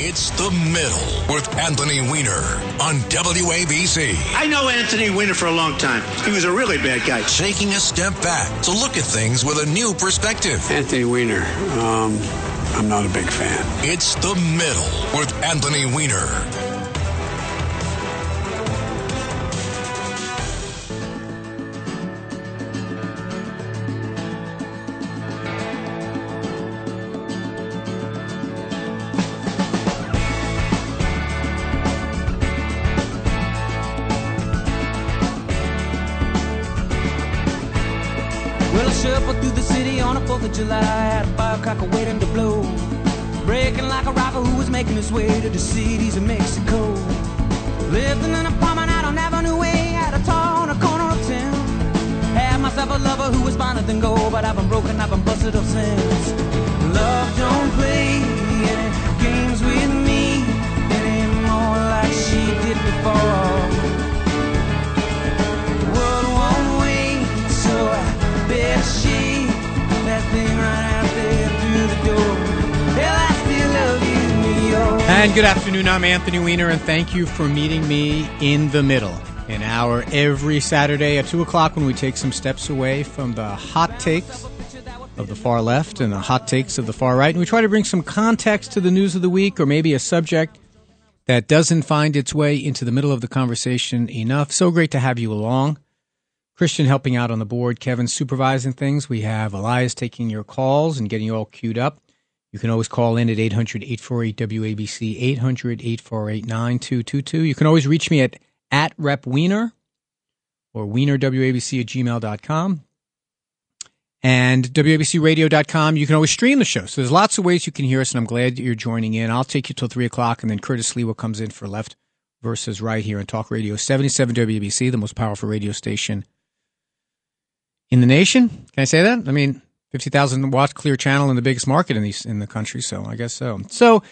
It's The Middle with Anthony Weiner on WABC. I know Anthony Weiner for a long time. He was a really bad guy. Taking a step back to look at things with a new perspective. Anthony Weiner, I'm not a big fan. It's The Middle with Anthony Weiner. July, had a firecracker waiting to blow, breaking like a rocker who was making his way to the cities of Mexico. Lived in an apartment out on Avenue A, had a tall on a corner of town. Had myself a lover who was finer than gold, but I've been broken, I've been busted up since. Love don't play any games with me anymore like she did before. The world won't wait, so I bet she and good afternoon, I'm Anthony Weiner, and thank you for meeting me in the middle. An hour every Saturday at 2 o'clock when we take some steps away from the hot takes of the far left and the hot takes of the far right. And we try to bring some context to the news of the week or maybe a subject that doesn't find its way into the middle of the conversation enough. So great to have you along. Christian helping out on the board, Kevin supervising things. We have Elias taking your calls and getting you all queued up. You can always call in at 800-848-WABC, 800-848-9222. You can always reach me at @repweiner or weinerwabc@gmail.com. And wabcradio.com, you can always stream the show. So there's lots of ways you can hear us, and I'm glad that you're joining in. I'll take you till 3 o'clock, and then Curtis Lee will come in for Left versus Right here on Talk Radio 77 WABC, the most powerful radio station in the nation. Can I say that? I mean, 50,000 watt clear channel in the biggest market in the country, so I guess so. So,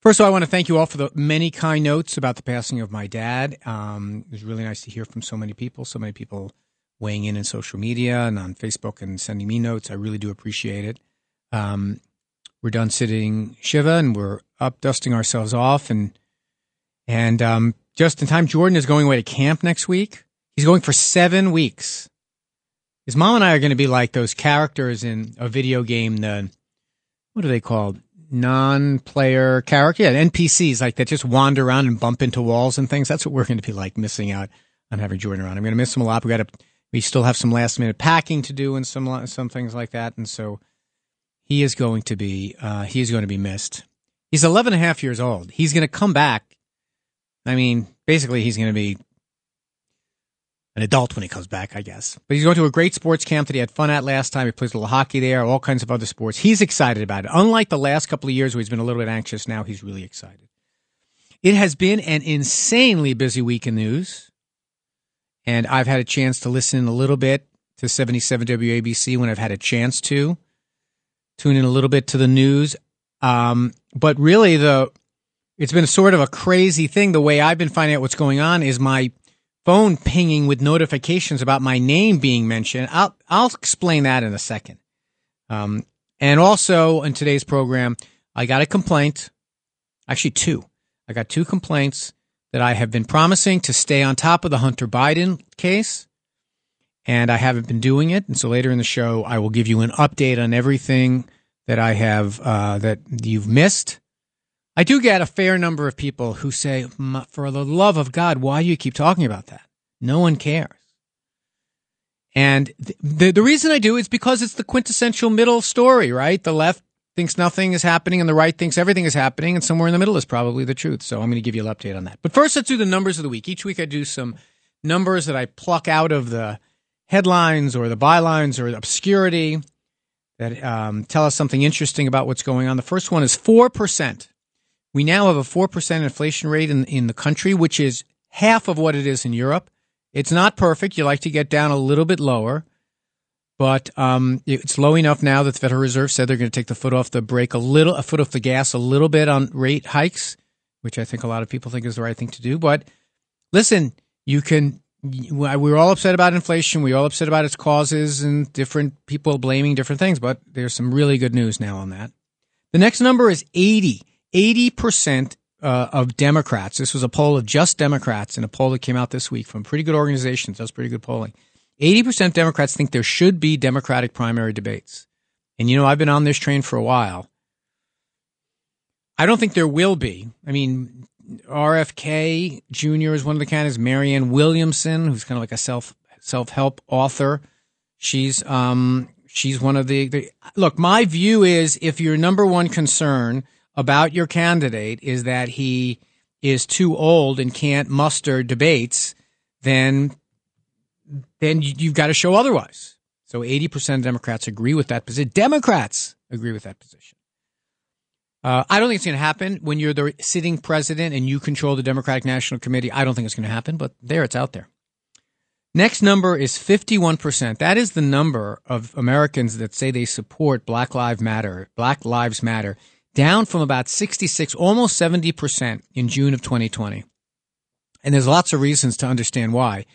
first of all, I want to thank you all for the many kind notes about the passing of my dad. It was really nice to hear from so many people weighing in social media and on Facebook and sending me notes. I really do appreciate it. We're done sitting Shiva, and we're up dusting ourselves off, and just in time. Jordan is going away to camp next week. He's going for 7 weeks. His mom and I are going to be like those characters in a video game, what are they called? Non-player character? Yeah, NPCs like that just wander around and bump into walls and things. That's what we're going to be like, missing out on having Jordan around. I'm going to miss him a lot. We still have some last-minute packing to do and some things like that. And so he is going to be missed. He's 11 and a half years old. He's going to come back. I mean, basically he's going to be an adult when he comes back, I guess. But he's going to a great sports camp that he had fun at last time. He plays a little hockey there, all kinds of other sports. He's excited about it. Unlike the last couple of years where he's been a little bit anxious, now he's really excited. It has been an insanely busy week in news, and I've had a chance to listen a little bit to 77 WABC when I've had a chance to tune in a little bit to the news. But really, it's been sort of a crazy thing. The way I've been finding out what's going on is my phone pinging with notifications about my name being mentioned. I'll explain that in a second. And also in today's program, I got a complaint. Actually, two. I got two complaints that I have been promising to stay on top of the Hunter Biden case, and I haven't been doing it. And so later in the show, I will give you an update on everything that I have that you've missed. I do get a fair number of people who say, for the love of God, why do you keep talking about that? No one cares. And the reason I do is because it's the quintessential middle story, right? The left thinks nothing is happening and the right thinks everything is happening, and somewhere in the middle is probably the truth. So I'm going to give you an update on that. But first, let's do the numbers of the week. Each week I do some numbers that I pluck out of the headlines or the bylines or the obscurity that tell us something interesting about what's going on. The first one is 4%. We now have a 4% inflation rate in the country, which is half of what it is in Europe. It's not perfect. You like to get down a little bit lower. But it's low enough now that the Federal Reserve said they're going to take the foot off the brake a foot off the gas a little bit on rate hikes, which I think a lot of people think is the right thing to do. But listen, we're all upset about inflation. We're all upset about its causes and different people blaming different things. But there's some really good news now on that. The next number is 80. 80% of Democrats. This was a poll of just Democrats and a poll that came out this week from pretty good organizations. That's pretty good polling. 80% of Democrats think there should be Democratic primary debates. And, you know, I've been on this train for a while. I don't think there will be. I mean, RFK Jr. is one of the candidates. Marianne Williamson, who's kind of like a self-help author. She's one of the – look, my view is if your number one concern about your candidate is that he is too old and can't muster debates, then you've got to show otherwise. So 80% of Democrats agree with that position. Democrats agree with that position. I don't think it's going to happen when you're the sitting president and you control the Democratic National Committee. I don't think it's going to happen, but there, it's out there. Next number is 51%. That is the number of Americans that say they support Black Lives Matter, down from about 66, almost 70% in June of 2020. And there's lots of reasons to understand why.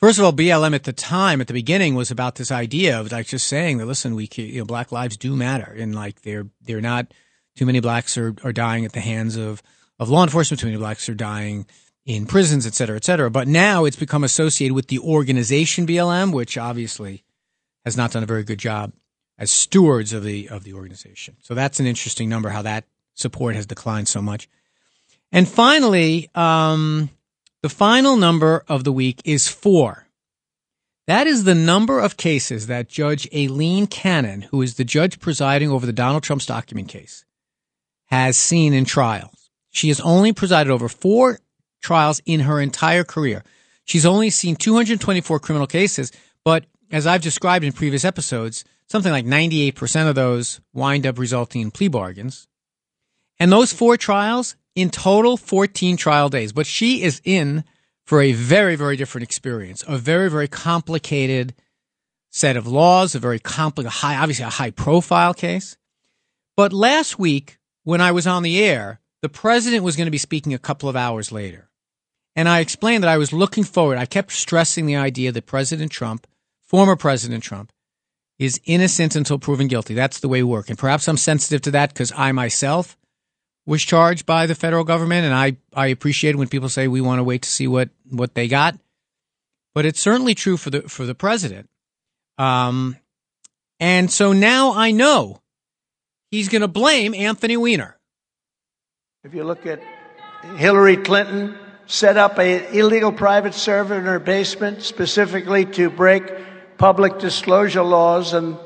First of all, BLM at the beginning was about this idea of like just saying that, listen, black lives do matter. And like they're not too many blacks are dying at the hands of law enforcement. Too many blacks are dying in prisons, et cetera, et cetera. But now it's become associated with the organization BLM, which obviously has not done a very good job as stewards of the organization. So that's an interesting number, how that support has declined so much. And finally, the final number of the week is 4. That is the number of cases that Judge Aileen Cannon, who is the judge presiding over the Donald Trump's document case, has seen in trials. She has only presided over 4 trials in her entire career. She's only seen 224 criminal cases, but as I've described in previous episodes, something like 98% of those wind up resulting in plea bargains. And those 4 trials, in total, 14 trial days. But she is in for a very, very different experience, a very, very complicated set of laws, obviously a high-profile case. But last week, when I was on the air, the president was going to be speaking a couple of hours later. And I explained that I was looking forward. I kept stressing the idea that former President Trump, is innocent until proven guilty. That's the way we work. And perhaps I'm sensitive to that because I myself was charged by the federal government, and I appreciate when people say we want to wait to see what they got. But it's certainly true for the president. And so now I know he's going to blame Anthony Weiner. If you look at Hillary Clinton, set up an illegal private server in her basement specifically to break public disclosure laws, and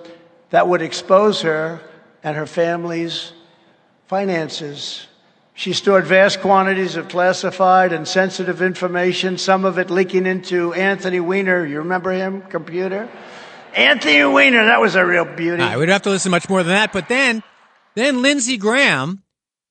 that would expose her and her family's finances. She stored vast quantities of classified and sensitive information, some of it leaking into Anthony Weiner. You remember him? Computer? Anthony Weiner, that was a real beauty. All right, we don't have to listen much more than that. But then Lindsey Graham,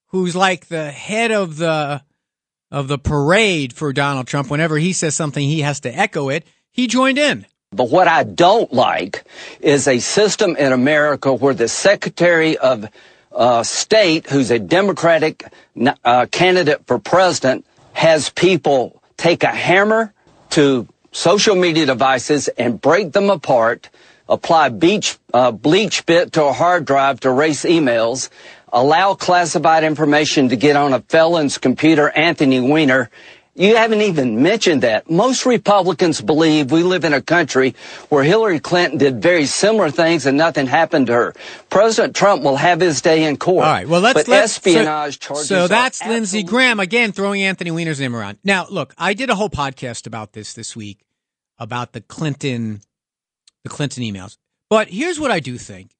who's like the head of the parade for Donald Trump, whenever he says something, he has to echo it. He joined in. But what I don't like is a system in America where the Secretary of State, who's a Democratic candidate for president, has people take a hammer to social media devices and break them apart, apply bleach bit to a hard drive to erase emails, allow classified information to get on a felon's computer, Anthony Weiner. You haven't even mentioned that. Most Republicans believe we live in a country where Hillary Clinton did very similar things and nothing happened to her. President Trump will have his day in court. All right. Well, let's espionage charges. So that's Lindsey Graham again throwing Anthony Weiner's name around. Now, look, I did a whole podcast about this week about the Clinton emails. But here's what I do think.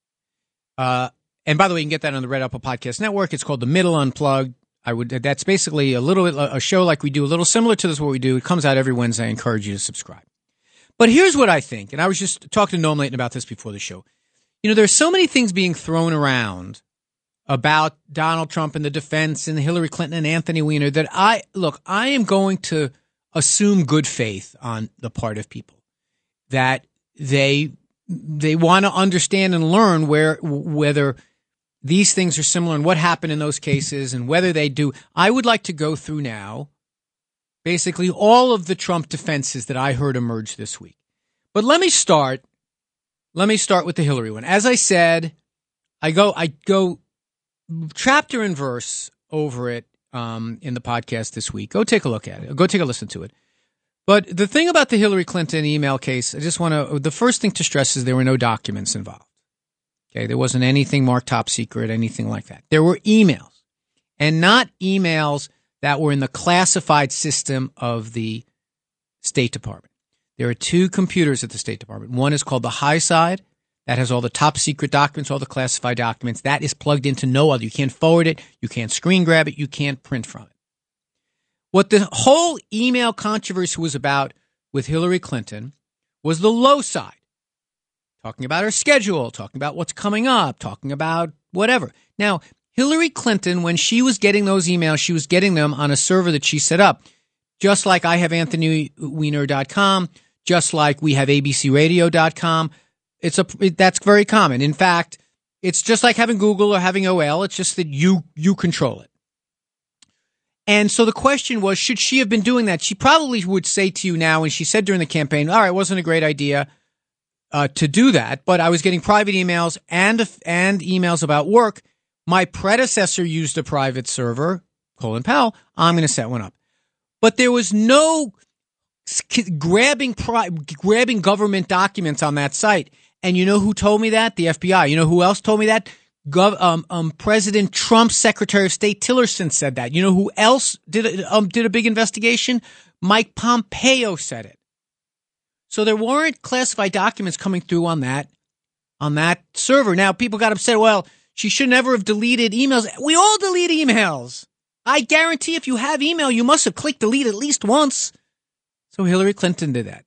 And by the way, you can get that on the Red Apple Podcast Network. It's called The Middle Unplugged. That's basically a little bit a show like we do, a little similar to this, what we do. It comes out every Wednesday. I encourage you to subscribe. But here's what I think, and I was just talking to Noam Layton about this before the show. You know, there's so many things being thrown around about Donald Trump and the defense and Hillary Clinton and Anthony Weiner that I am going to assume good faith on the part of people that they they want to understand and learn whether these things are similar and what happened in those cases and whether they do. I would like to go through now basically all of the Trump defenses that I heard emerge this week. But let me start with the Hillary one. As I said, I go chapter and verse over it in the podcast this week. Go take a look at it. Go take a listen to it. But the thing about the Hillary Clinton email case, the first thing to stress is there were no documents involved. Okay, there wasn't anything marked top secret, anything like that. There were emails, and not emails that were in the classified system of the State Department. There are two computers at the State Department. One is called the high side. That has all the top secret documents, all the classified documents. That is plugged into no other. You can't forward it. You can't screen grab it. You can't print from it. What the whole email controversy was about with Hillary Clinton was the low side. Talking about her schedule, talking about what's coming up, talking about whatever. Now, Hillary Clinton, when she was getting those emails, she was getting them on a server that she set up. Just like I have AnthonyWeiner.com, just like we have ABCRadio.com. That's very common. In fact, it's just like having Google or having AOL. It's just that you control it. And so the question was, should she have been doing that? She probably would say to you now, and she said during the campaign, all right, it wasn't a great idea to do that, but I was getting private emails and emails about work. My predecessor used a private server, Colin Powell. I'm going to set one up. But there was no grabbing government documents on that site. And you know who told me that? The FBI. You know who else told me that? President Trump's Secretary of State Tillerson said that. You know who else did a big investigation? Mike Pompeo said it. So there weren't classified documents coming through on that server. Now people got upset. Well, she should never have deleted emails. We all delete emails. I guarantee if you have email, you must have clicked delete at least once. So Hillary Clinton did that.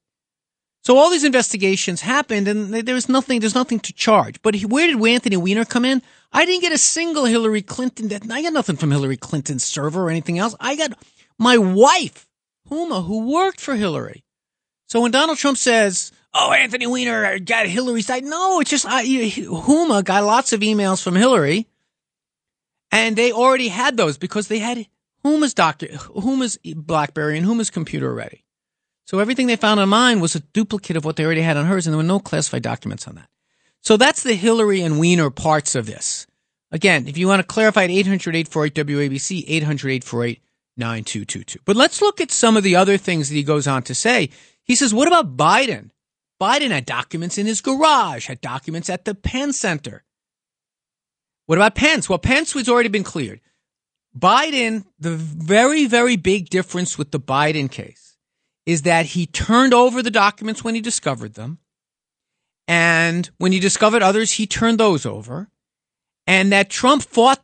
So all these investigations happened, and there's nothing to charge. But where did Anthony Weiner come in? I didn't get a single Hillary Clinton. I got nothing from Hillary Clinton's server or anything else. I got my wife, Huma, who worked for Hillary. So when Donald Trump says, oh, Anthony Weiner got Hillary's side, no, it's just Huma got lots of emails from Hillary, and they already had those because they had Huma's BlackBerry and Huma's computer already. So everything they found on mine was a duplicate of what they already had on hers, and there were no classified documents on that. So that's the Hillary and Weiner parts of this. Again, if you want to clarify it, 800-848-WABC, 800-848-9222. But let's look at some of the other things that he goes on to say. He says, what about Biden? Biden had documents in his garage, had documents at the Penn Center. What about Pence? Well, Pence was already been cleared. Biden, the very, very big difference with the Biden case is that he turned over the documents when he discovered them, and when he discovered others, he turned those over, and that Trump fought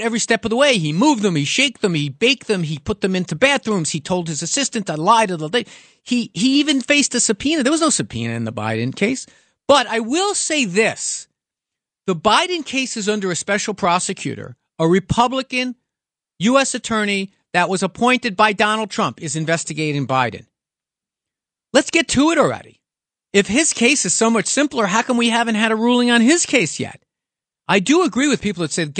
every step of the way. He moved them, he shaked them, he baked them, he put them into bathrooms, he told his assistant, I lied. He even faced a subpoena. There was no subpoena in the Biden case. But I will say this. The Biden case is under a special prosecutor, a Republican U.S. attorney that was appointed by Donald Trump, is investigating Biden. Let's get to it already. If his case is so much simpler, how come we haven't had a ruling on his case yet? I do agree with people that said,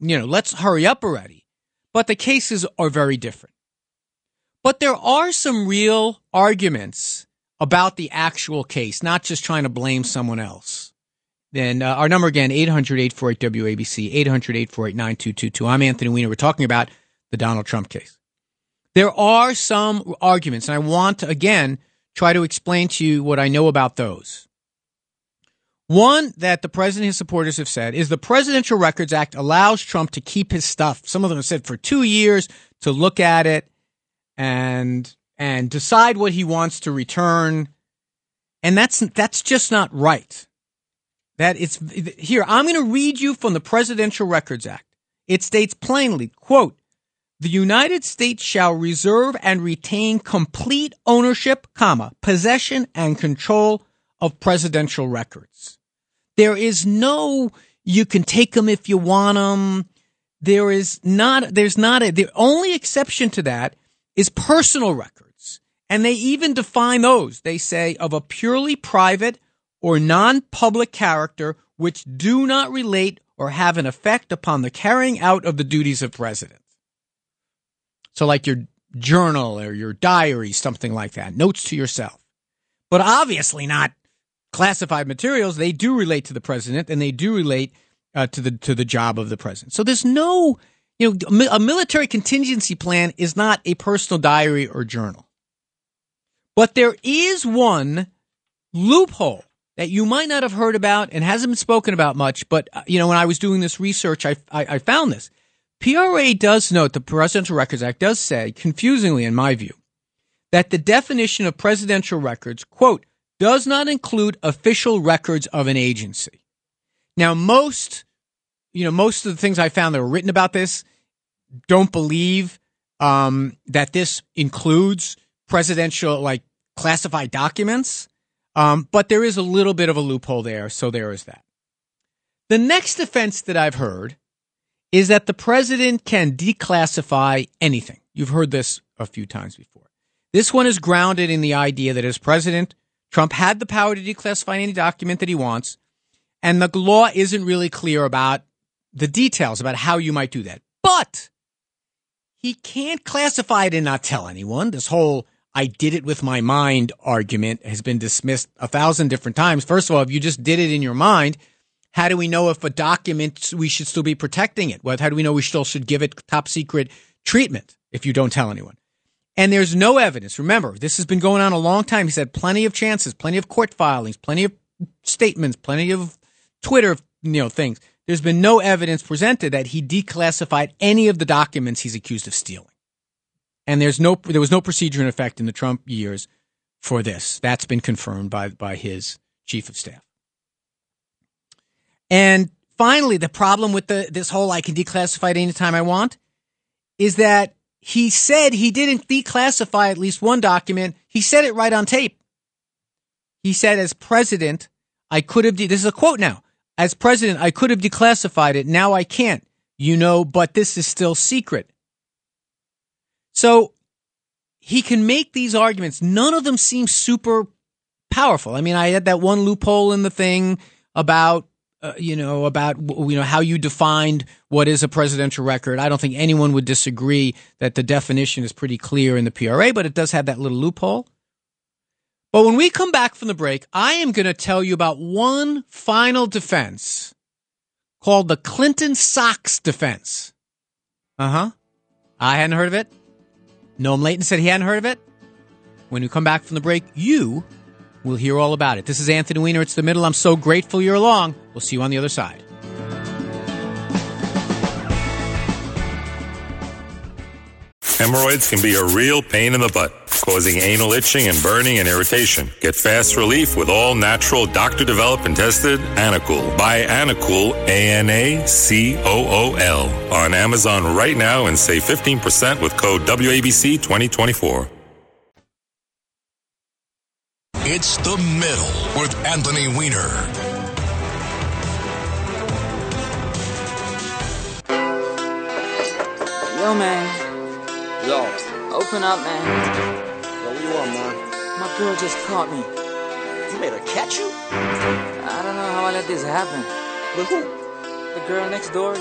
let's hurry up already. But the cases are very different. But there are some real arguments about the actual case, not just trying to blame someone else. Then our number again, 800-848-WABC, 800-848-9222. I'm Anthony Weiner. We're talking about the Donald Trump case. There are some arguments, and I want to, again, try to explain to you what I know about those. One that the president and his supporters have said is the Presidential Records Act allows Trump to keep his stuff. Some of them have said for 2 years to look at it and decide what he wants to return. And that's just not right. Here, I'm going to read you from the Presidential Records Act. It states plainly, quote, the United States shall reserve and retain complete ownership, possession and control of presidential records. There is no, you can take them if you want them. The only exception to that is personal records. And they even define those. They say of a purely private or non-public character which do not relate or have an effect upon the carrying out of the duties of president. So like your journal or your diary, something like that, notes to yourself. But obviously not classified materials. They do relate to the president, and they do relate to the job of the president. So there's no, a military contingency plan is not a personal diary or journal. But there is one loophole that you might not have heard about and hasn't been spoken about much. But, when I was doing this research, I found this. PRA does note, the Presidential Records Act does say, confusingly in my view, that the definition of presidential records, quote, does not include official records of an agency. Now, most of the things I found that were written about this don't believe that this includes presidential, classified documents. But there is a little bit of a loophole there, so there is that. The next defense that I've heard is that the president can declassify anything. You've heard this a few times before. This one is grounded in the idea that as president, Trump had the power to declassify any document that he wants, and the law isn't really clear about the details about how you might do that. But he can't classify it and not tell anyone. This whole I did it with my mind argument has been dismissed 1,000 different times. First of all, if you just did it in your mind, how do we know if a document, we should still be protecting it? How do we know we still should give it top secret treatment if you don't tell anyone? And there's no evidence. Remember, this has been going on a long time. He's had plenty of chances, plenty of court filings, plenty of statements, plenty of Twitter, things. There's been no evidence presented that he declassified any of the documents he's accused of stealing. And there was no procedure in effect in the Trump years for this. That's been confirmed by his chief of staff. And finally, the problem with this whole I can declassify it anytime I want is that he said he didn't declassify at least one document. He said it right on tape. He said, as president, I could have, this is a quote now, as president, I could have declassified it. Now I can't, but this is still secret. So he can make these arguments. None of them seem super powerful. I mean, I had that one loophole in the thing about how you defined what is a presidential record. I don't think anyone would disagree that the definition is pretty clear in the PRA, but it does have that little loophole. But when we come back from the break, I am going to tell you about one final defense called the Clinton socks defense. I hadn't heard of it. Noam Layton said he hadn't heard of it. When we come back from the break, you will hear all about it. This is Anthony Weiner. It's The Middle. I'm so grateful you're along. We'll see you on the other side. Hemorrhoids can be a real pain in the butt, causing anal itching and burning and irritation. Get fast relief with all natural, doctor-developed and tested Anacool. Buy Anacool, Anacool, on Amazon right now and save 15% with code WABC2024. It's The Middle with Anthony Weiner. Yo, man. Yo, open up, man. Yo, what do you want, man? My girl just caught me. You made her catch you? I don't know how I let this happen. But who? The girl next door, I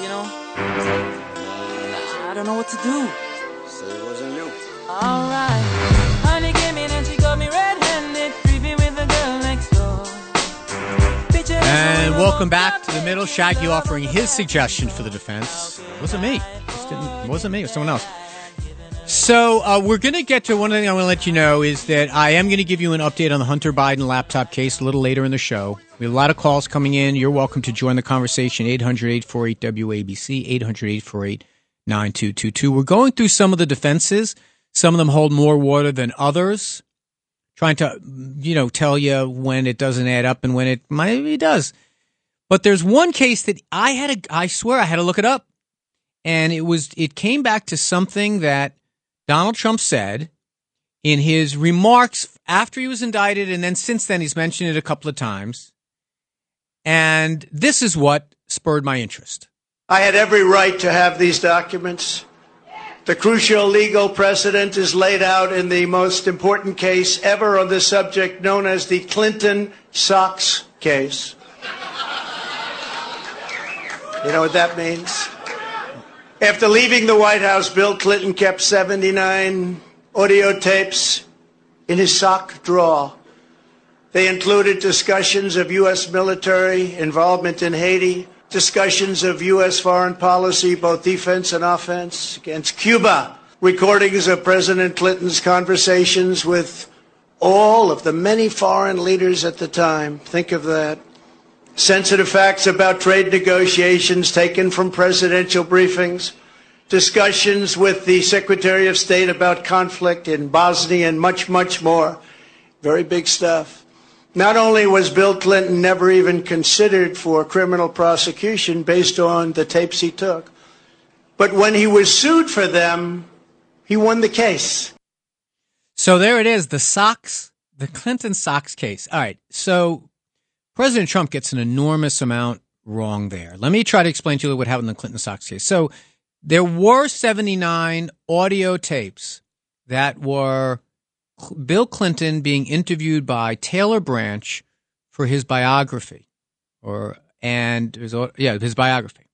don't know what to do. So it wasn't you. All right. Honey came in and she got me red-handed, creepy with the girl next door. And welcome back to The Middle. Shaggy offering his suggestion for the defense. It wasn't me. It was someone else. So we're going to get to one thing I want to let you know is that I am going to give you an update on the Hunter Biden laptop case a little later in the show. We have a lot of calls coming in. You're welcome to join the conversation, 800-848-WABC, 800-848-9222. We're going through some of the defenses. Some of them hold more water than others. Trying to, tell you when it doesn't add up and when it maybe does. But there's one case that I swear I had to look it up. And it came back to something that Donald Trump said in his remarks after he was indicted, and then since then he's mentioned it a couple of times. And this is what spurred my interest. I had every right to have these documents. The crucial legal precedent is laid out in the most important case ever on this subject, known as the Clinton socks case. You know what that means? After leaving the White House, Bill Clinton kept 79 audio tapes in his sock drawer. They included discussions of U.S. military involvement in Haiti, discussions of U.S. foreign policy, both defense and offense, against Cuba, recordings of President Clinton's conversations with all of the many foreign leaders at the time. Think of that. Sensitive facts about trade negotiations taken from presidential briefings, discussions with the Secretary of State about conflict in Bosnia, and much, much more. Very big stuff. Not only was Bill Clinton never even considered for criminal prosecution based on the tapes he took, but when he was sued for them, he won the case. So there it is, the Clinton socks case. All right, so President Trump gets an enormous amount wrong there. Let me try to explain to you what happened in the Clinton socks case. So there were 79 audio tapes that were Bill Clinton being interviewed by Taylor Branch for his biography, his biography.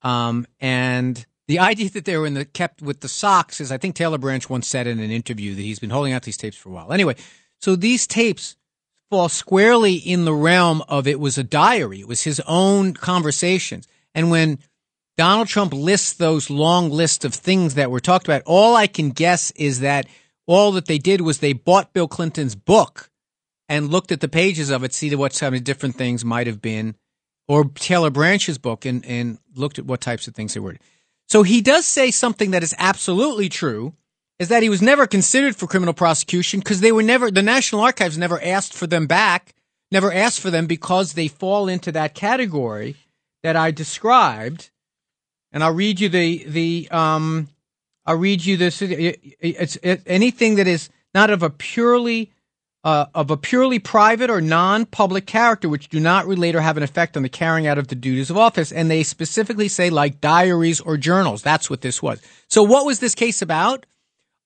And the idea that they were kept with the socks is, I think Taylor Branch once said in an interview that he's been holding out these tapes for a while. Anyway, so these tapes fall squarely in the realm of it was a diary. It was his own conversations. And when Donald Trump lists those long lists of things that were talked about, all I can guess is that all that they did was they bought Bill Clinton's book and looked at the pages of it, see what kind of different things might have been, or Taylor Branch's book, and looked at what types of things they were. So he does say something that is absolutely true, is that he was never considered for criminal prosecution because they were never, the National Archives never asked for them back, never asked for them because they fall into that category that I described. And I'll read you I'll read you this. It's anything that is not of a purely private or non-public character, which do not relate or have an effect on the carrying out of the duties of office. And they specifically say like diaries or journals. That's what this was. So what was this case about?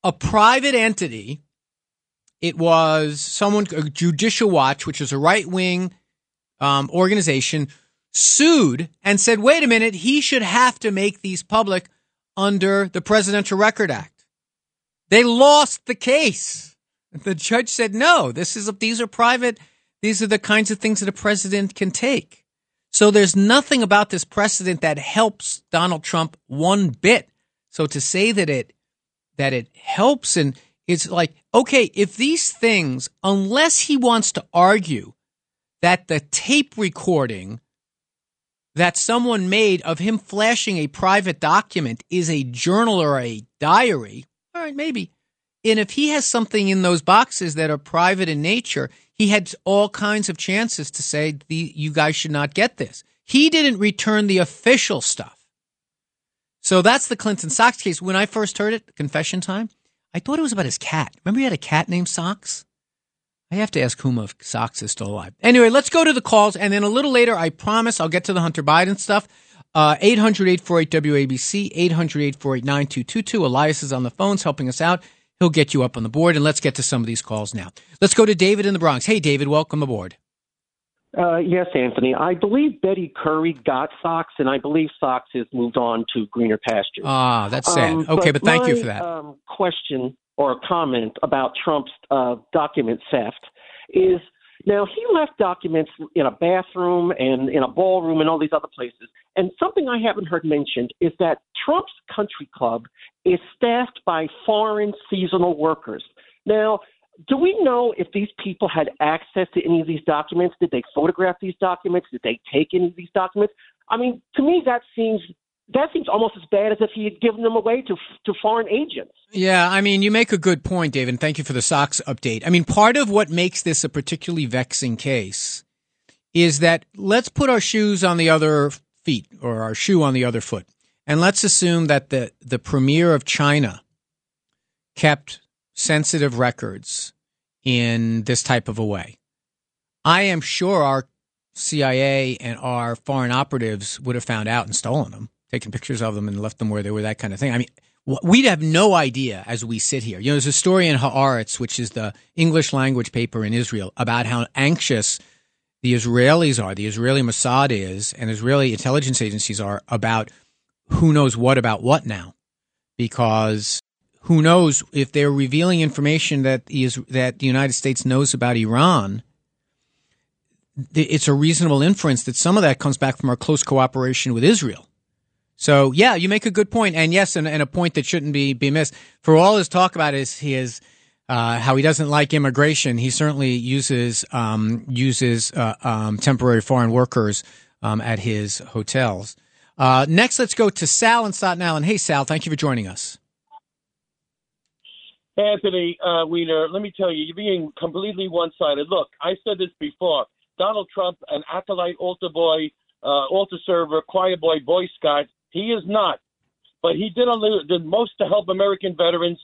A private entity. It was Judicial Watch, which is a right-wing organization, sued and said, wait a minute, he should have to make these public under the Presidential Records Act. They lost the case. The judge said, no, these are private. These are the kinds of things that a president can take. So there's nothing about this precedent that helps Donald Trump one bit. So to say that it helps, and it's like, okay, if these things, unless he wants to argue that the tape recording that someone made of him flashing a private document is a journal or a diary, all right, maybe. And if he has something in those boxes that are private in nature, he had all kinds of chances to say, you guys should not get this. He didn't return the official stuff. So that's the Clinton Socks case. When I first heard it, confession time, I thought it was about his cat. Remember he had a cat named Socks? I have to ask Huma if Socks is still alive. Anyway, let's go to the calls, and then a little later, I promise, I'll get to the Hunter Biden stuff. 800-848-WABC, 800-848-9222. Elias is on the phones helping us out. He'll get you up on the board, and let's get to some of these calls now. Let's go to David in the Bronx. Hey, David, welcome aboard. Yes, Anthony. I believe Betty Currie got Socks, and I believe Socks has moved on to greener pastures. Ah, that's sad. Okay, but thank you for that. Question or a comment about Trump's document theft is, now he left documents in a bathroom and in a ballroom and all these other places. And something I haven't heard mentioned is that Trump's country club is staffed by foreign seasonal workers. Now, do we know if these people had access to any of these documents? Did they photograph these documents? Did they take any of these documents? I mean, to me, that seems almost as bad as if he had given them away to foreign agents. Yeah, I mean, you make a good point, David, and thank you for the Socks update. I mean, part of what makes this a particularly vexing case is that let's put our shoes on the other feet, or our shoe on the other foot, and let's assume that the premier of China kept sensitive records in this type of a way. I am sure our CIA and our foreign operatives would have found out and stolen them, taken pictures of them and left them where they were, that kind of thing. I mean, We'd have no idea as we sit here. You know, there's a story in Haaretz, which is the English language paper in Israel, about how anxious the Israelis are, the Israeli Mossad is, and Israeli intelligence agencies are about who knows what about what now, because who knows if they're revealing information that the United States knows about Iran. It's a reasonable inference that some of that comes back from our close cooperation with Israel. So, yeah, you make a good point. And yes, and a point that shouldn't be missed. For all his talk about how he doesn't like immigration, he certainly uses temporary foreign workers at his hotels. Next, let's go to Sal in Staten Island. Hey, Sal, thank you for joining us. Anthony Weiner, let me tell you, you're being completely one-sided. Look, I said this before. Donald Trump, an acolyte, altar boy, altar server, choir boy, Boy Scout. He is not. But he did most to help American veterans.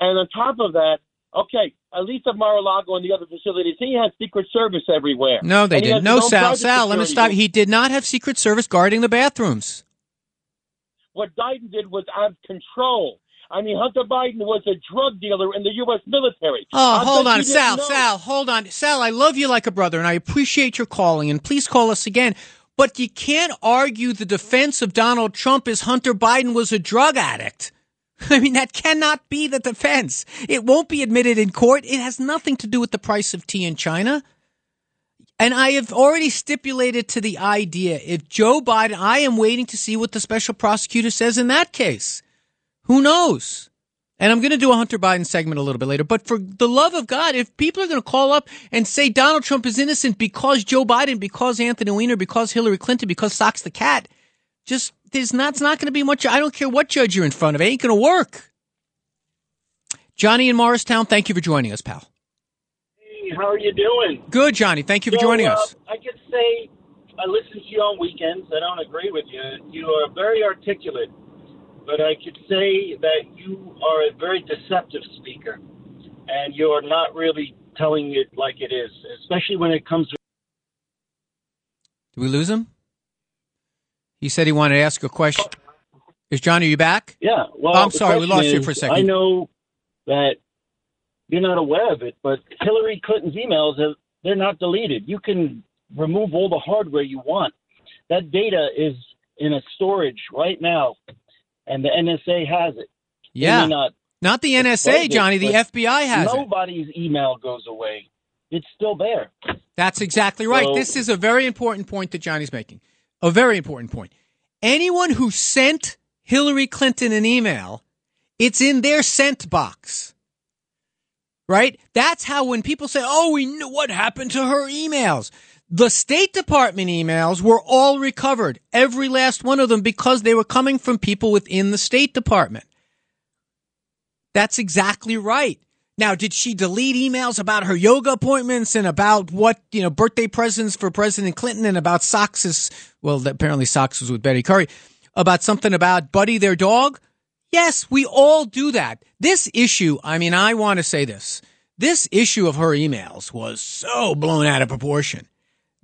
And on top of that, okay, at least at Mar-a-Lago and the other facilities, he had Secret Service everywhere. No, they didn't. No, Sal, let me stop. He did not have Secret Service guarding the bathrooms. What Biden did was out of control. I mean, Hunter Biden was a drug dealer in the U.S. military. Oh, hold on, Sal, hold on. Sal, I love you like a brother, and I appreciate your calling, and please call us again. But you can't argue the defense of Donald Trump is Hunter Biden was a drug addict. I mean, that cannot be the defense. It won't be admitted in court. It has nothing to do with the price of tea in China. And I have already stipulated to the idea, if Joe Biden, I am waiting to see what the special prosecutor says in that case. Who knows? And I'm going to do a Hunter Biden segment a little bit later. But for the love of God, if people are going to call up and say Donald Trump is innocent because Joe Biden, because Anthony Weiner, because Hillary Clinton, because Socks the Cat, just it's not going to be much. I don't care what judge you're in front of. It ain't going to work. Johnny in Morristown, thank you for joining us, pal. Hey, how are you doing? Good, Johnny. Thank you for joining us. I could say I listen to you on weekends. I don't agree with you. You are very articulate. But I could say that you are a very deceptive speaker, and you are not really telling it like it is, especially when it comes to... Did we lose him? He said he wanted to ask a question. Is John, are you back? Yeah. Well, I'm sorry, we lost you for a second. I know that you're not aware of it, but Hillary Clinton's emails, they're not deleted. You can remove all the hardware you want. That data is in a storage right now. And the NSA has it. Yeah. Not the NSA, Johnny. The FBI has it. Nobody's email goes away. It's still there. That's exactly right. So, this is a very important point that Johnny's making. A very important point. Anyone who sent Hillary Clinton an email, it's in their sent box. Right? That's how when people say, oh, we knew what happened to her emails. The State Department emails were all recovered, every last one of them, because they were coming from people within the State Department. That's exactly right. Now, did she delete emails about her yoga appointments and about birthday presents for President Clinton and about Sox's? Well, apparently Sox was with Betty Currie, about something about Buddy, their dog. Yes, we all do that. This issue, I mean, I want to say this. This issue of her emails was so blown out of proportion.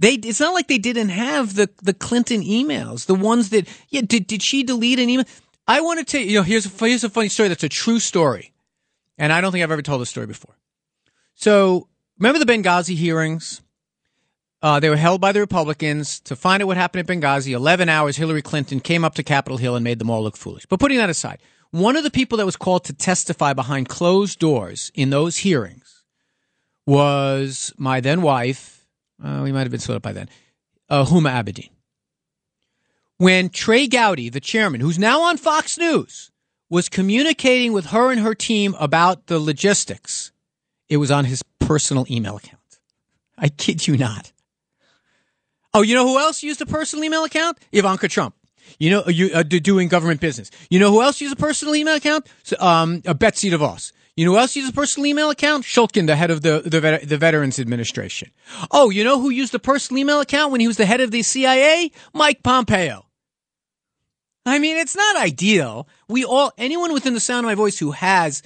It's not like they didn't have the Clinton emails, the ones that – yeah, did she delete an email? I want to tell you – here's a funny story that's a true story, and I don't think I've ever told this story before. So remember the Benghazi hearings? They were held by the Republicans to find out what happened at Benghazi. 11 hours, Hillary Clinton came up to Capitol Hill and made them all look foolish. But putting that aside, one of the people that was called to testify behind closed doors in those hearings was my then-wife – we might have been split up by then. Huma Abedin. When Trey Gowdy, the chairman, who's now on Fox News, was communicating with her and her team about the logistics, it was on his personal email account. I kid you not. Oh, you know who else used a personal email account? Ivanka Trump. You know, doing government business. You know who else used a personal email account? Betsy DeVos. You know who else used a personal email account? Shulkin, the head of the Veterans Administration. Oh, you know who used a personal email account when he was the head of the CIA? Mike Pompeo. I mean, it's not ideal. Anyone within the sound of my voice who has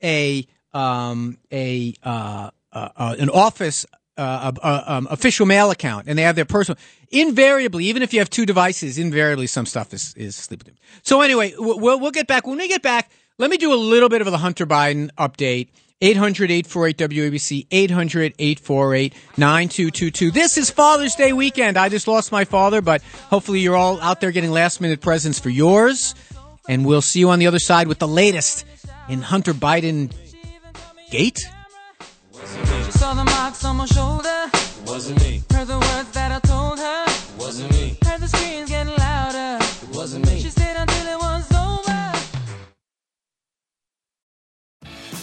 an office official mail account and they have their personal, invariably, even if you have two devices, invariably some stuff is sleeping. So anyway, we'll get back. When we get back, Let me do a little bit of the Hunter Biden update. 800-848-WABC, 800-848-9222. This is Father's Day weekend. I just lost my father, but hopefully you're all out there getting last-minute presents for yours. And we'll see you on the other side with the latest in Hunter Biden Gate. She saw the marks on my shoulder. Wasn't me. Heard the words that I told her. Wasn't me. Heard the screams getting louder. Wasn't me. She stayed until it was over.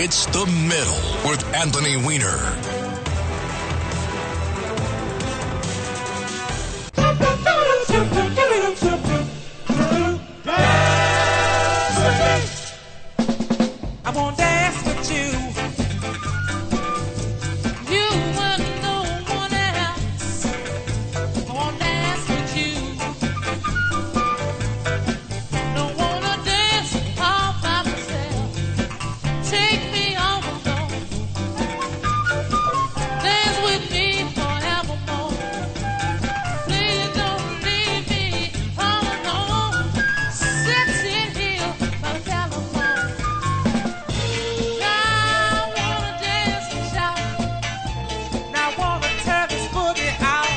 It's The Middle with Anthony Weiner. I won't dance with you. You want no one else. I won't dance with you. Don't wanna dance all by myself. Take me all alone. Dance with me forevermore. Please don't leave me all alone. Sitting here by the telephone. I wanna dance and shout. I wanna tear this boogie out.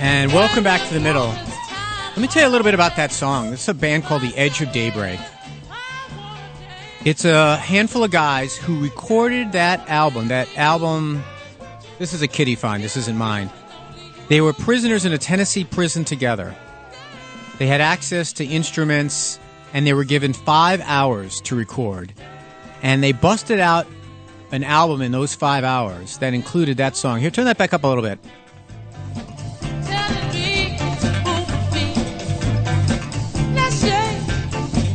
And welcome back to The Middle. Let me tell you a little bit about that song. It's a band called The Edge of Daybreak. It's a handful of guys who recorded that album. This is a kiddie find. This isn't mine. They were prisoners in a Tennessee prison together. They had access to instruments, and they were given 5 hours to record. And they busted out an album in those 5 hours that included that song. Here, turn that back up a little bit. Telling me to move me. Let's shake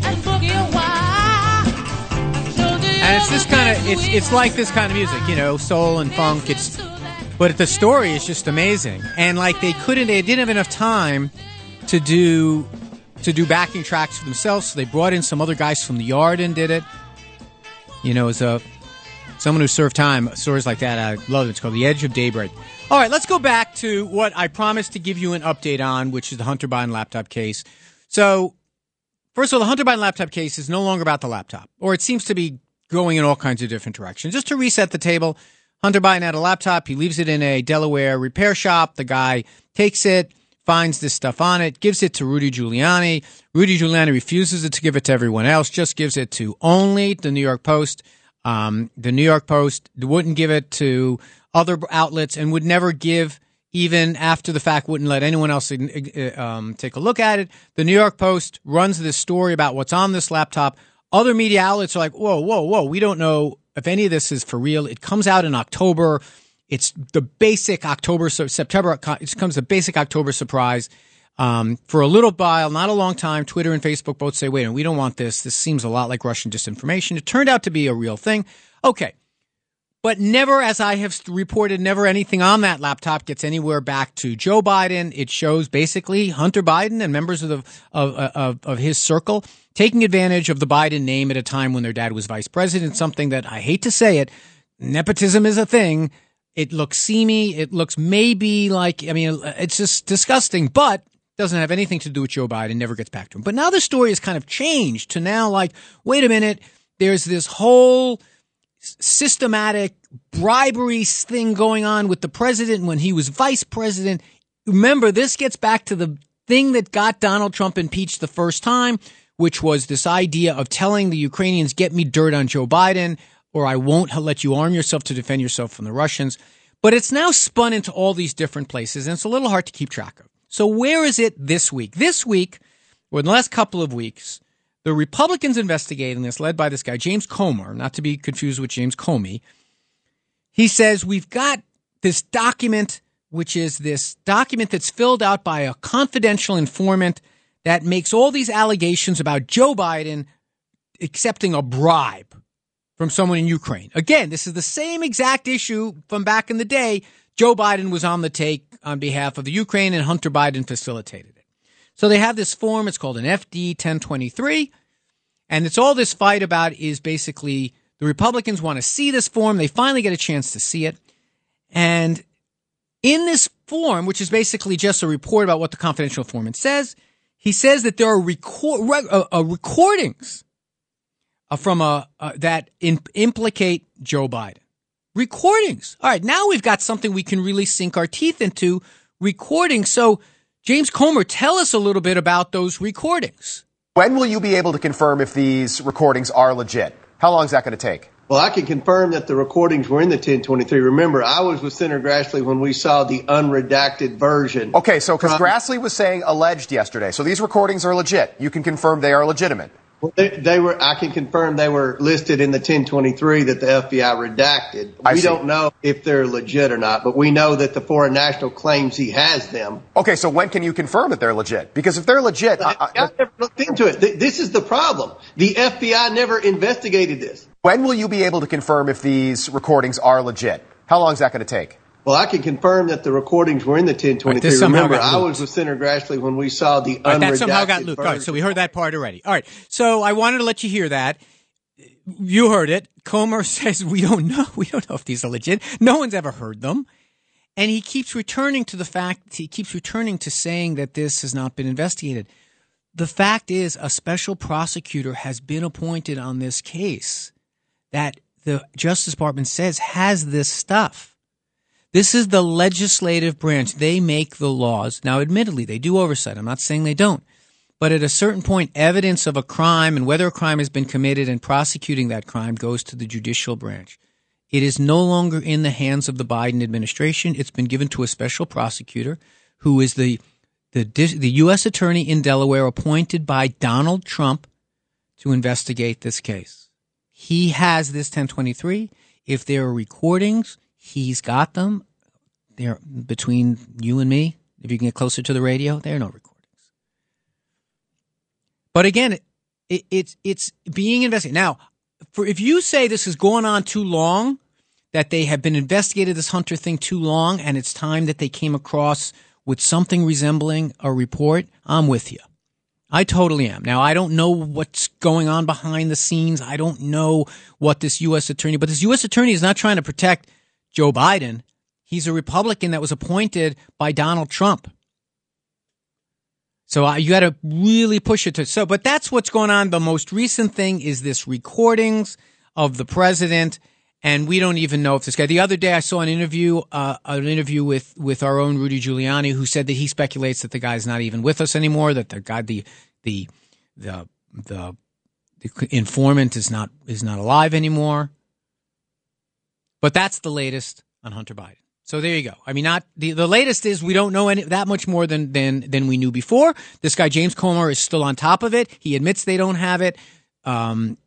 and boogie a while. And it's this kind of, it's like this kind of music, you know, soul and funk. But the story is just amazing. And like they didn't have enough time to do backing tracks for themselves, so they brought in some other guys from the yard and did it. You know, as someone who served time, stories like that, I love it. It's called The Edge of Daybreak. All right, let's go back to what I promised to give you an update on, which is the Hunter Biden laptop case. So, first of all, the Hunter Biden laptop case is no longer about the laptop, or it seems to be going in all kinds of different directions. Just to reset the table, Hunter Biden had a laptop. He leaves it in a Delaware repair shop. The guy takes it, finds this stuff on it, gives it to Rudy Giuliani. Rudy Giuliani refuses to give it to everyone else, just gives it to only the New York Post. The New York Post wouldn't give it to other outlets and would never give, even after the fact, wouldn't let anyone else take a look at it. The New York Post runs this story about what's on this laptop. Other media outlets are like, whoa, whoa, whoa, we don't know if any of this is for real. It comes out in October. It's the basic October surprise. For a little while, not a long time, Twitter and Facebook both say, wait a minute, we don't want this. This seems a lot like Russian disinformation. It turned out to be a real thing. Okay. But never, as I have reported, never anything on that laptop gets anywhere back to Joe Biden. It shows basically Hunter Biden and members of his circle taking advantage of the Biden name at a time when their dad was vice president, something that, I hate to say it, nepotism is a thing. It looks seamy. It looks maybe like, I mean, it's just disgusting, but doesn't have anything to do with Joe Biden, never gets back to him. But now the story has kind of changed to now like, wait a minute, there's this whole systematic bribery thing going on with the president when he was vice president. Remember, this gets back to the thing that got Donald Trump impeached the first time, which was this idea of telling the Ukrainians, get me dirt on Joe Biden, or I won't let you arm yourself to defend yourself from the Russians. But it's now spun into all these different places, and it's a little hard to keep track of. So where is it this week? This week, or in the last couple of weeks, the Republicans investigating this, led by this guy, James Comer, not to be confused with James Comey, he says we've got this document, which is this document that's filled out by a confidential informant that makes all these allegations about Joe Biden accepting a bribe. from someone in Ukraine. Again, this is the same exact issue from back in the day. Joe Biden was on the take on behalf of the Ukraine, and Hunter Biden facilitated it. So they have this form. It's called an FD 1023. And it's all this fight about is basically the Republicans want to see this form. They finally get a chance to see it. And in this form, which is basically just a report about what the confidential informant says, he says that there are recordings from that implicate Joe Biden. Recordings. All right, now we've got something we can really sink our teeth into, recordings. So, James Comer, tell us a little bit about those recordings. When will you be able to confirm if these recordings are legit? How long is that going to take? Well, I can confirm that the recordings were in the 1023. Remember, I was with Senator Grassley when we saw the unredacted version. Okay, so because Grassley was saying alleged yesterday. So these recordings are legit. You can confirm they are legitimate. Well, they were. I can confirm they were listed in the 1023 that the FBI redacted. We don't know if they're legit or not, but we know that the foreign national claims he has them. Okay, so when can you confirm that they're legit? Because if they're legit... I've never looked into it. This is the problem. The FBI never investigated this. When will you be able to confirm if these recordings are legit? How long is that going to take? Well, I can confirm that the recordings were in the 1023. Remember, I was with Senator Grassley when we saw the unredacted version. That somehow got looped. All right, so we heard that part already. All right, so I wanted to let you hear that. You heard it. Comer says we don't know. We don't know if these are legit. No one's ever heard them. And he keeps returning to the fact. He keeps returning to saying that this has not been investigated. The fact is a special prosecutor has been appointed on this case that the Justice Department says has this stuff. This is the legislative branch. They make the laws. Now, admittedly, they do oversight. I'm not saying they don't. But at a certain point, evidence of a crime and whether a crime has been committed and prosecuting that crime goes to the judicial branch. It is no longer in the hands of the Biden administration. It's been given to a special prosecutor who is the U.S. attorney in Delaware appointed by Donald Trump to investigate this case. He has this 1023. If there are recordings, he's got them. They're between you and me. If you can get closer to the radio, there are no recordings. But again, it's being investigated. Now, if you say this has gone on too long, that they have been investigated this Hunter thing too long, and it's time that they came across with something resembling a report, I'm with you. I totally am. Now, I don't know what's going on behind the scenes. I don't know what this U.S. attorney, but this U.S. attorney is not trying to protect Joe Biden. He's a Republican that was appointed by Donald Trump. So you got to really push it to. So, but that's what's going on. The most recent thing is this recordings of the president, and we don't even know if this guy. The other day, I saw an interview with our own Rudy Giuliani, who said that he speculates that the guy's not even with us anymore. That the guy, the informant is not alive anymore. But that's the latest on Hunter Biden. So there you go. I mean, not the latest is we don't know that much more than we knew before. This guy, James Comer, is still on top of it. He admits they don't have it. Charles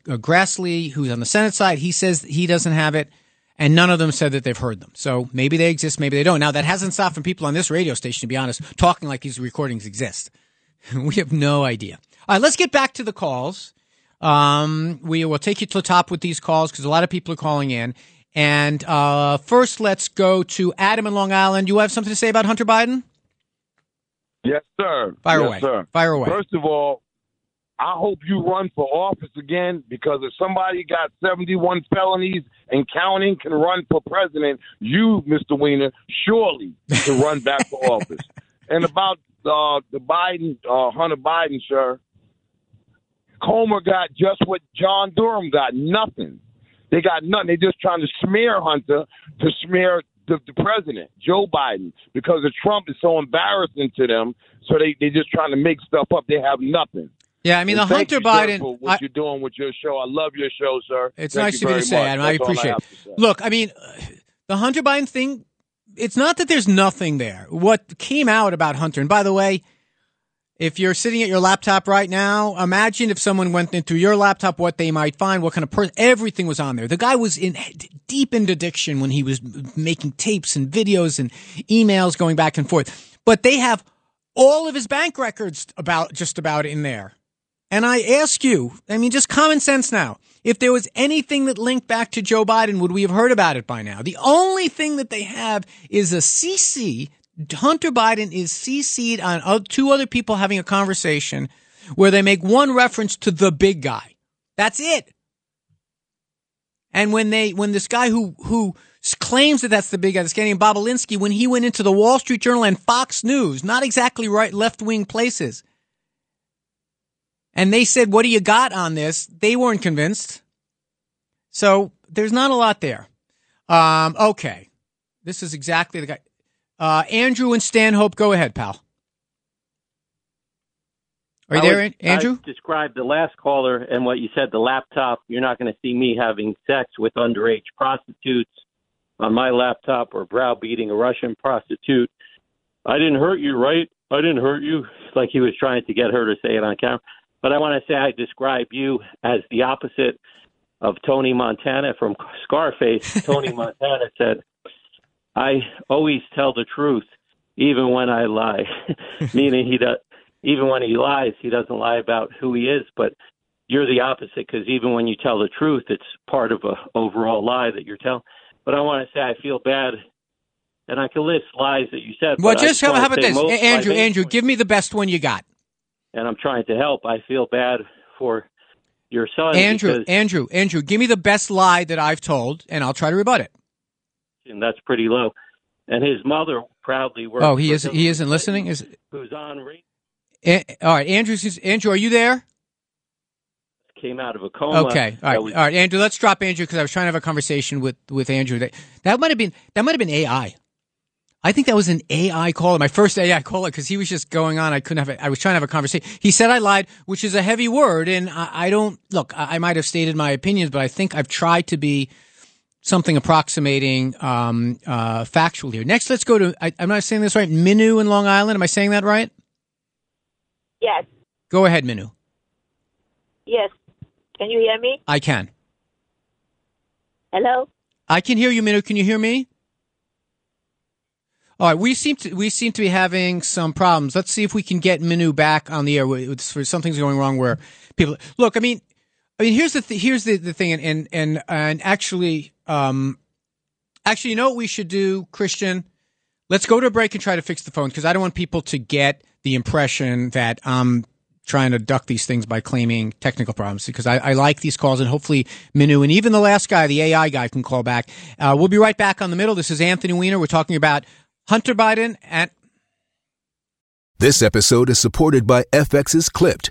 Grassley, who's on the Senate side, he says he doesn't have it. And none of them said that they've heard them. So maybe they exist, maybe they don't. Now, that hasn't stopped from people on this radio station, to be honest, talking like these recordings exist. We have no idea. All right, let's get back to the calls. We will take you to the top with these calls because a lot of people are calling in. And first, let's go to Adam in Long Island. You have something to say about Hunter Biden? Yes, sir. Fire away. First of all, I hope you run for office again, because if somebody got 71 felonies and counting can run for president, you, Mr. Weiner, surely can run back for office. And about the Biden, Hunter Biden, sir, Comer got just what John Durham got, nothing. They got nothing. They're just trying to smear Hunter to smear the president, Joe Biden, because the Trump is so embarrassing to them. So they're just trying to make stuff up. They have nothing. Yeah, I mean, and the Hunter Biden. For what you're doing with your show. I love your show, sir. It's thank nice of you to say, Adam. I appreciate it. Look, I mean, the Hunter Biden thing, it's not that there's nothing there. What came out about Hunter, and by the way, if you're sitting at your laptop right now, imagine if someone went into your laptop, what they might find, what kind of person, everything was on there. The guy was in deep into addiction when he was making tapes and videos and emails going back and forth. But they have all of his bank records about just about in there. And I ask you, I mean, just common sense now. If there was anything that linked back to Joe Biden, would we have heard about it by now? The only thing that they have is a CC. Hunter Biden is CC'd on two other people having a conversation where they make one reference to the big guy. That's it. And when this guy who claims that that's the big guy, this guy named Bobolinsky, when he went into the Wall Street Journal and Fox News, not exactly right left-wing places, and they said, what do you got on this? They weren't convinced. So there's not a lot there. Okay. This is exactly the guy. Andrew and Stanhope, go ahead, pal. Are you there, Andrew? I described the last caller and what you said, the laptop. You're not going to see me having sex with underage prostitutes on my laptop or browbeating a Russian prostitute. I didn't hurt you, right? I didn't hurt you. Like he was trying to get her to say it on camera. But I want to say I describe you as the opposite of Tony Montana from Scarface. Tony Montana said, I always tell the truth, even when I lie. Meaning he does. Even when he lies, he doesn't lie about who he is, but you're the opposite because even when you tell the truth, it's part of an overall lie that you're telling. But I want to say I feel bad, and I can list lies that you said. Well, just how about this? Andrew, give me the best one you got. And I'm trying to help. I feel bad for your son. Andrew, give me the best lie that I've told, and I'll try to rebut it. And that's pretty low. And his mother proudly works. Oh, he isn't listening? Who's on radio? All right, Andrew, are you there? Came out of a coma. Okay, all right, Andrew. Let's drop Andrew because I was trying to have a conversation with Andrew. That might have been AI. I think that was an AI caller. My first AI caller because he was just going on. I was trying to have a conversation. He said I lied, which is a heavy word, and I don't look. I might have stated my opinions, but I think I've tried to be something approximating factual here. Next, let's go to. Am I saying this right? Minu in Long Island. Am I saying that right? Yes. Go ahead, Minu. Yes. Can you hear me? I can. Hello? I can hear you, Minu. Can you hear me? All right. We seem to be having some problems. Let's see if we can get Minu back on the air. Something's going wrong where people look. I mean, here's the thing, and actually, you know what we should do, Christian? Let's go to a break and try to fix the phone because I don't want people to get the impression that I'm trying to duck these things by claiming technical problems because I like these calls and hopefully Minu and even the last guy, the AI guy, can call back. We'll be right back on The Middle. This is Anthony Weiner. We're talking about Hunter Biden. And this episode is supported by FX's Clipped,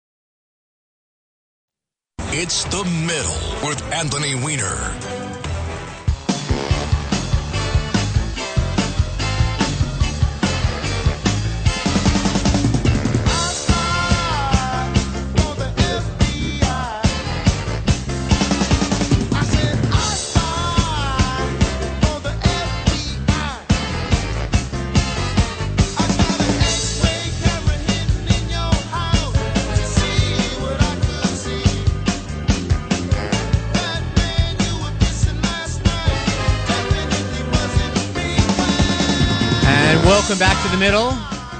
It's The Middle with Anthony Weiner. Welcome back to The Middle.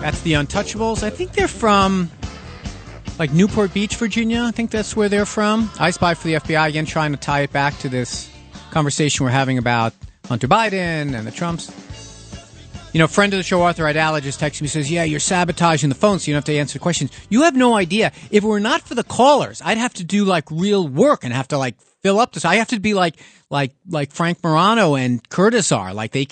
That's the Untouchables. I think they're from, like, Newport Beach, Virginia. I think that's where they're from. I spy for the FBI, again, trying to tie it back to this conversation we're having about Hunter Biden and the Trumps. You know, friend of the show, Arthur Idala, just texted me, says, yeah, you're sabotaging the phone so you don't have to answer questions. You have no idea. If it were not for the callers, I'd have to do, like, real work and have to, like, fill up this. I have to be like Frank Morano and Curtis are. Like, they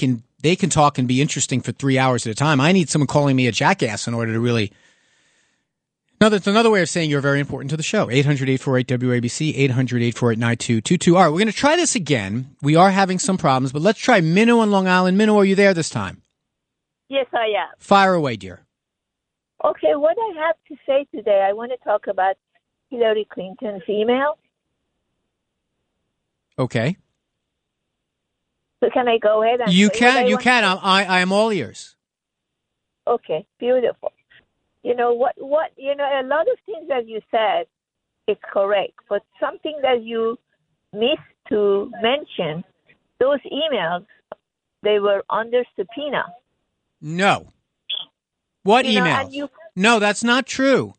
can talk and be interesting for 3 hours at a time. I need someone calling me a jackass in order to really... No, that's another way of saying you're very important to the show. 800-848-WABC, 800-848-9222. All right, we're going to try this again. We are having some problems, but let's try Minu on Long Island. Minu, are you there this time? Yes, I am. Fire away, dear. Okay, what I have to say today, I want to talk about Hillary Clinton's email. Okay. So can I go ahead? And you can. I am all ears. Okay, beautiful. You know what? You know, a lot of things that you said is correct, but something that you missed to mention, those emails, they were under subpoena. No. What emails? No, that's not true.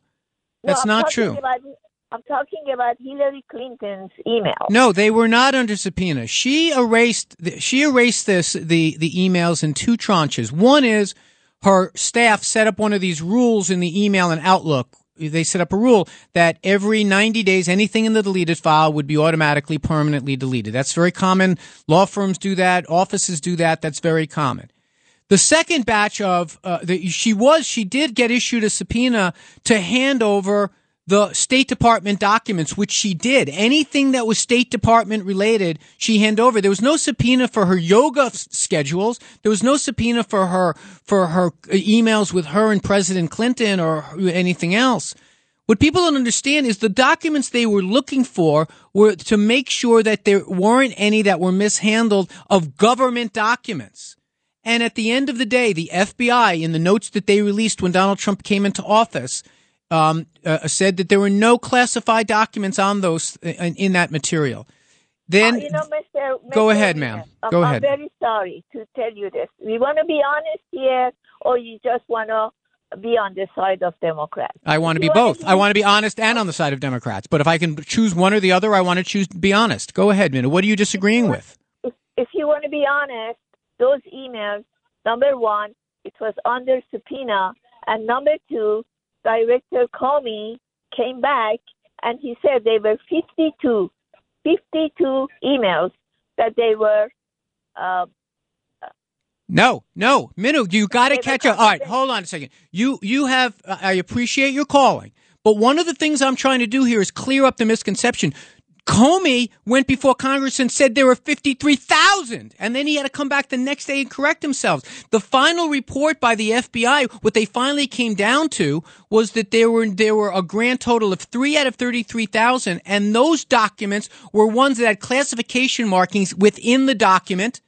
That's not true. I'm talking about Hillary Clinton's email. No, they were not under subpoena. She erased the emails in two tranches. One is her staff set up one of these rules in the email and Outlook. They set up a rule that every 90 days, anything in the deleted file would be automatically permanently deleted. That's very common. Law firms do that. Offices do that. That's very common. The second batch of she did get issued a subpoena to hand over the State Department documents, which she did. Anything that was State Department related, she hand over. There was no subpoena for her yoga schedules. There was no subpoena for her emails with her and President Clinton or anything else. What people don't understand is the documents they were looking for were to make sure that there weren't any that were mishandled of government documents. And at the end of the day, the FBI, in the notes that they released when Donald Trump came into office, said that there were no classified documents on those in that material. Then, go ahead, ma'am. Go ahead. I'm very sorry to tell you this. We want to be honest here, or you just want to be on the side of Democrats? I want to be both. I want to be honest and on the side of Democrats. But if I can choose one or the other, I want to choose to be honest. Go ahead, Minna. What are you disagreeing with? If you want to be honest, those emails, number one, it was under subpoena, and number two, Director Comey came back and he said they were 52 emails that they were. No, Minu, you got to catch up. All right, hold on a second. You have. I appreciate your calling, but one of the things I'm trying to do here is clear up the misconception. Comey went before Congress and said there were 53,000, and then he had to come back the next day and correct himself. The final report by the FBI, what they finally came down to, was that there were a grand total of 3 out of 33,000, and those documents were ones that had classification markings within the document,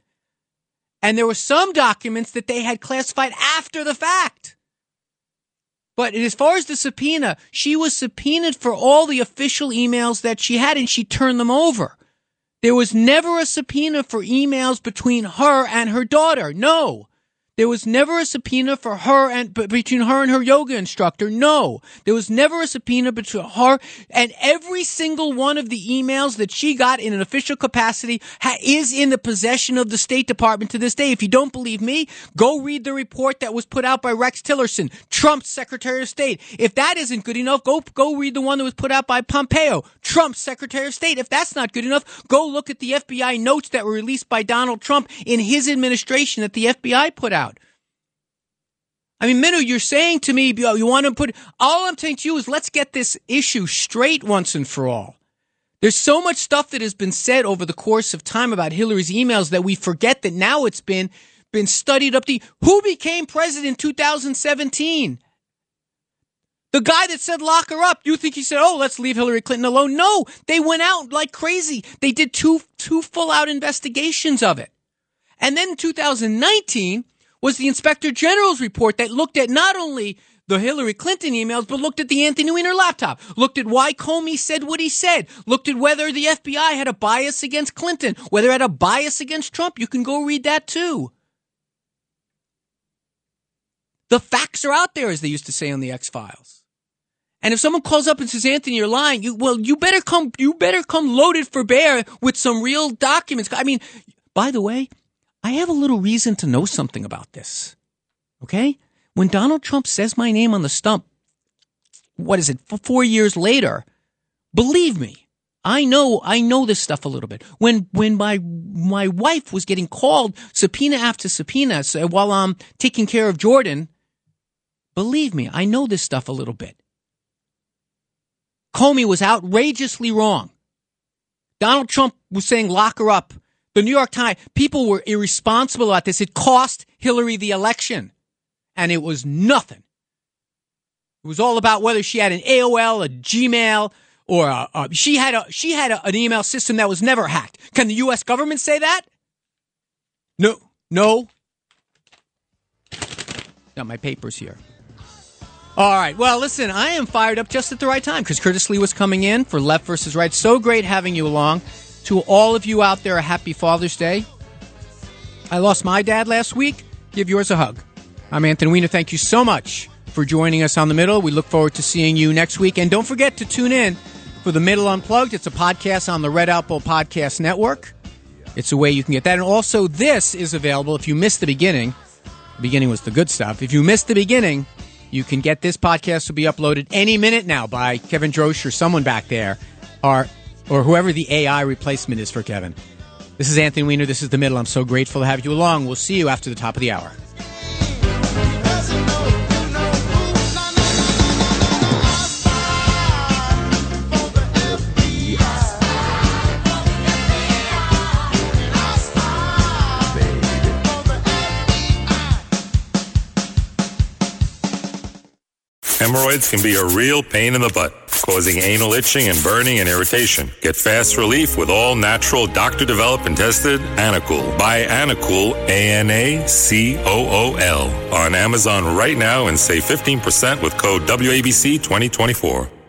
and there were some documents that they had classified after the fact. But as far as the subpoena, she was subpoenaed for all the official emails that she had, and she turned them over. There was never a subpoena for emails between her and her daughter. No. There was never a subpoena for her and between her and her yoga instructor. No. There was never a subpoena between her and every single one of the emails that she got in an official capacity is in the possession of the State Department to this day. If you don't believe me, go read the report that was put out by Rex Tillerson, Trump's Secretary of State. If that isn't good enough, go read the one that was put out by Pompeo, Trump's Secretary of State. If that's not good enough, go look at the FBI notes that were released by Donald Trump in his administration that the FBI put out. I mean, Minu, you're saying to me, you want to put – all I'm saying to you is let's get this issue straight once and for all. There's so much stuff that has been said over the course of time about Hillary's emails that we forget that now it's been studied up to – who became president in 2017? The guy that said lock her up, you think he said, oh, let's leave Hillary Clinton alone? No, they went out like crazy. They did two full-out investigations of it. And then in 2019 – was the Inspector General's report that looked at not only the Hillary Clinton emails, but looked at the Anthony Weiner laptop, looked at why Comey said what he said, looked at whether the FBI had a bias against Clinton, whether it had a bias against Trump. You can go read that too. The facts are out there, as they used to say on the X-Files. And if someone calls up and says, Anthony, you're lying, you better come loaded for bear with some real documents. I mean, by the way, I have a little reason to know something about this, okay? When Donald Trump says my name on the stump, 4 years later, believe me, I know this stuff a little bit. When my wife was getting called subpoena after subpoena while I'm taking care of Jordan, believe me, I know this stuff a little bit. Comey was outrageously wrong. Donald Trump was saying lock her up. The New York Times, people were irresponsible about this. It cost Hillary the election, and it was nothing. It was all about whether she had an AOL, a Gmail, or she had an email system that was never hacked. Can the U.S. government say that? No. Got my papers here. All right. Well, listen, I am fired up just at the right time because Curtis Lee was coming in for Left versus Right. So great having you along. To all of you out there, a happy Father's Day. I lost my dad last week. Give yours a hug. I'm Anthony Weiner. Thank you so much for joining us on The Middle. We look forward to seeing you next week. And don't forget to tune in for The Middle Unplugged. It's a podcast on the Red Apple Podcast Network. It's a way you can get that. And also, this is available if you missed the beginning. The beginning was the good stuff. If you missed the beginning, you can get this podcast to be uploaded any minute now by Kevin Drosch or someone back there, or whoever the AI replacement is for Kevin. This is Anthony Weiner. This is The Middle. I'm so grateful to have you along. We'll see you after the top of the hour. Hemorrhoids can be a real pain in the butt, causing anal itching and burning and irritation. Get fast relief with all-natural, doctor-developed and tested Anacool. Buy Anacool, A-N-A-C-O-O-L, on Amazon right now and save 15% with code WABC 2024.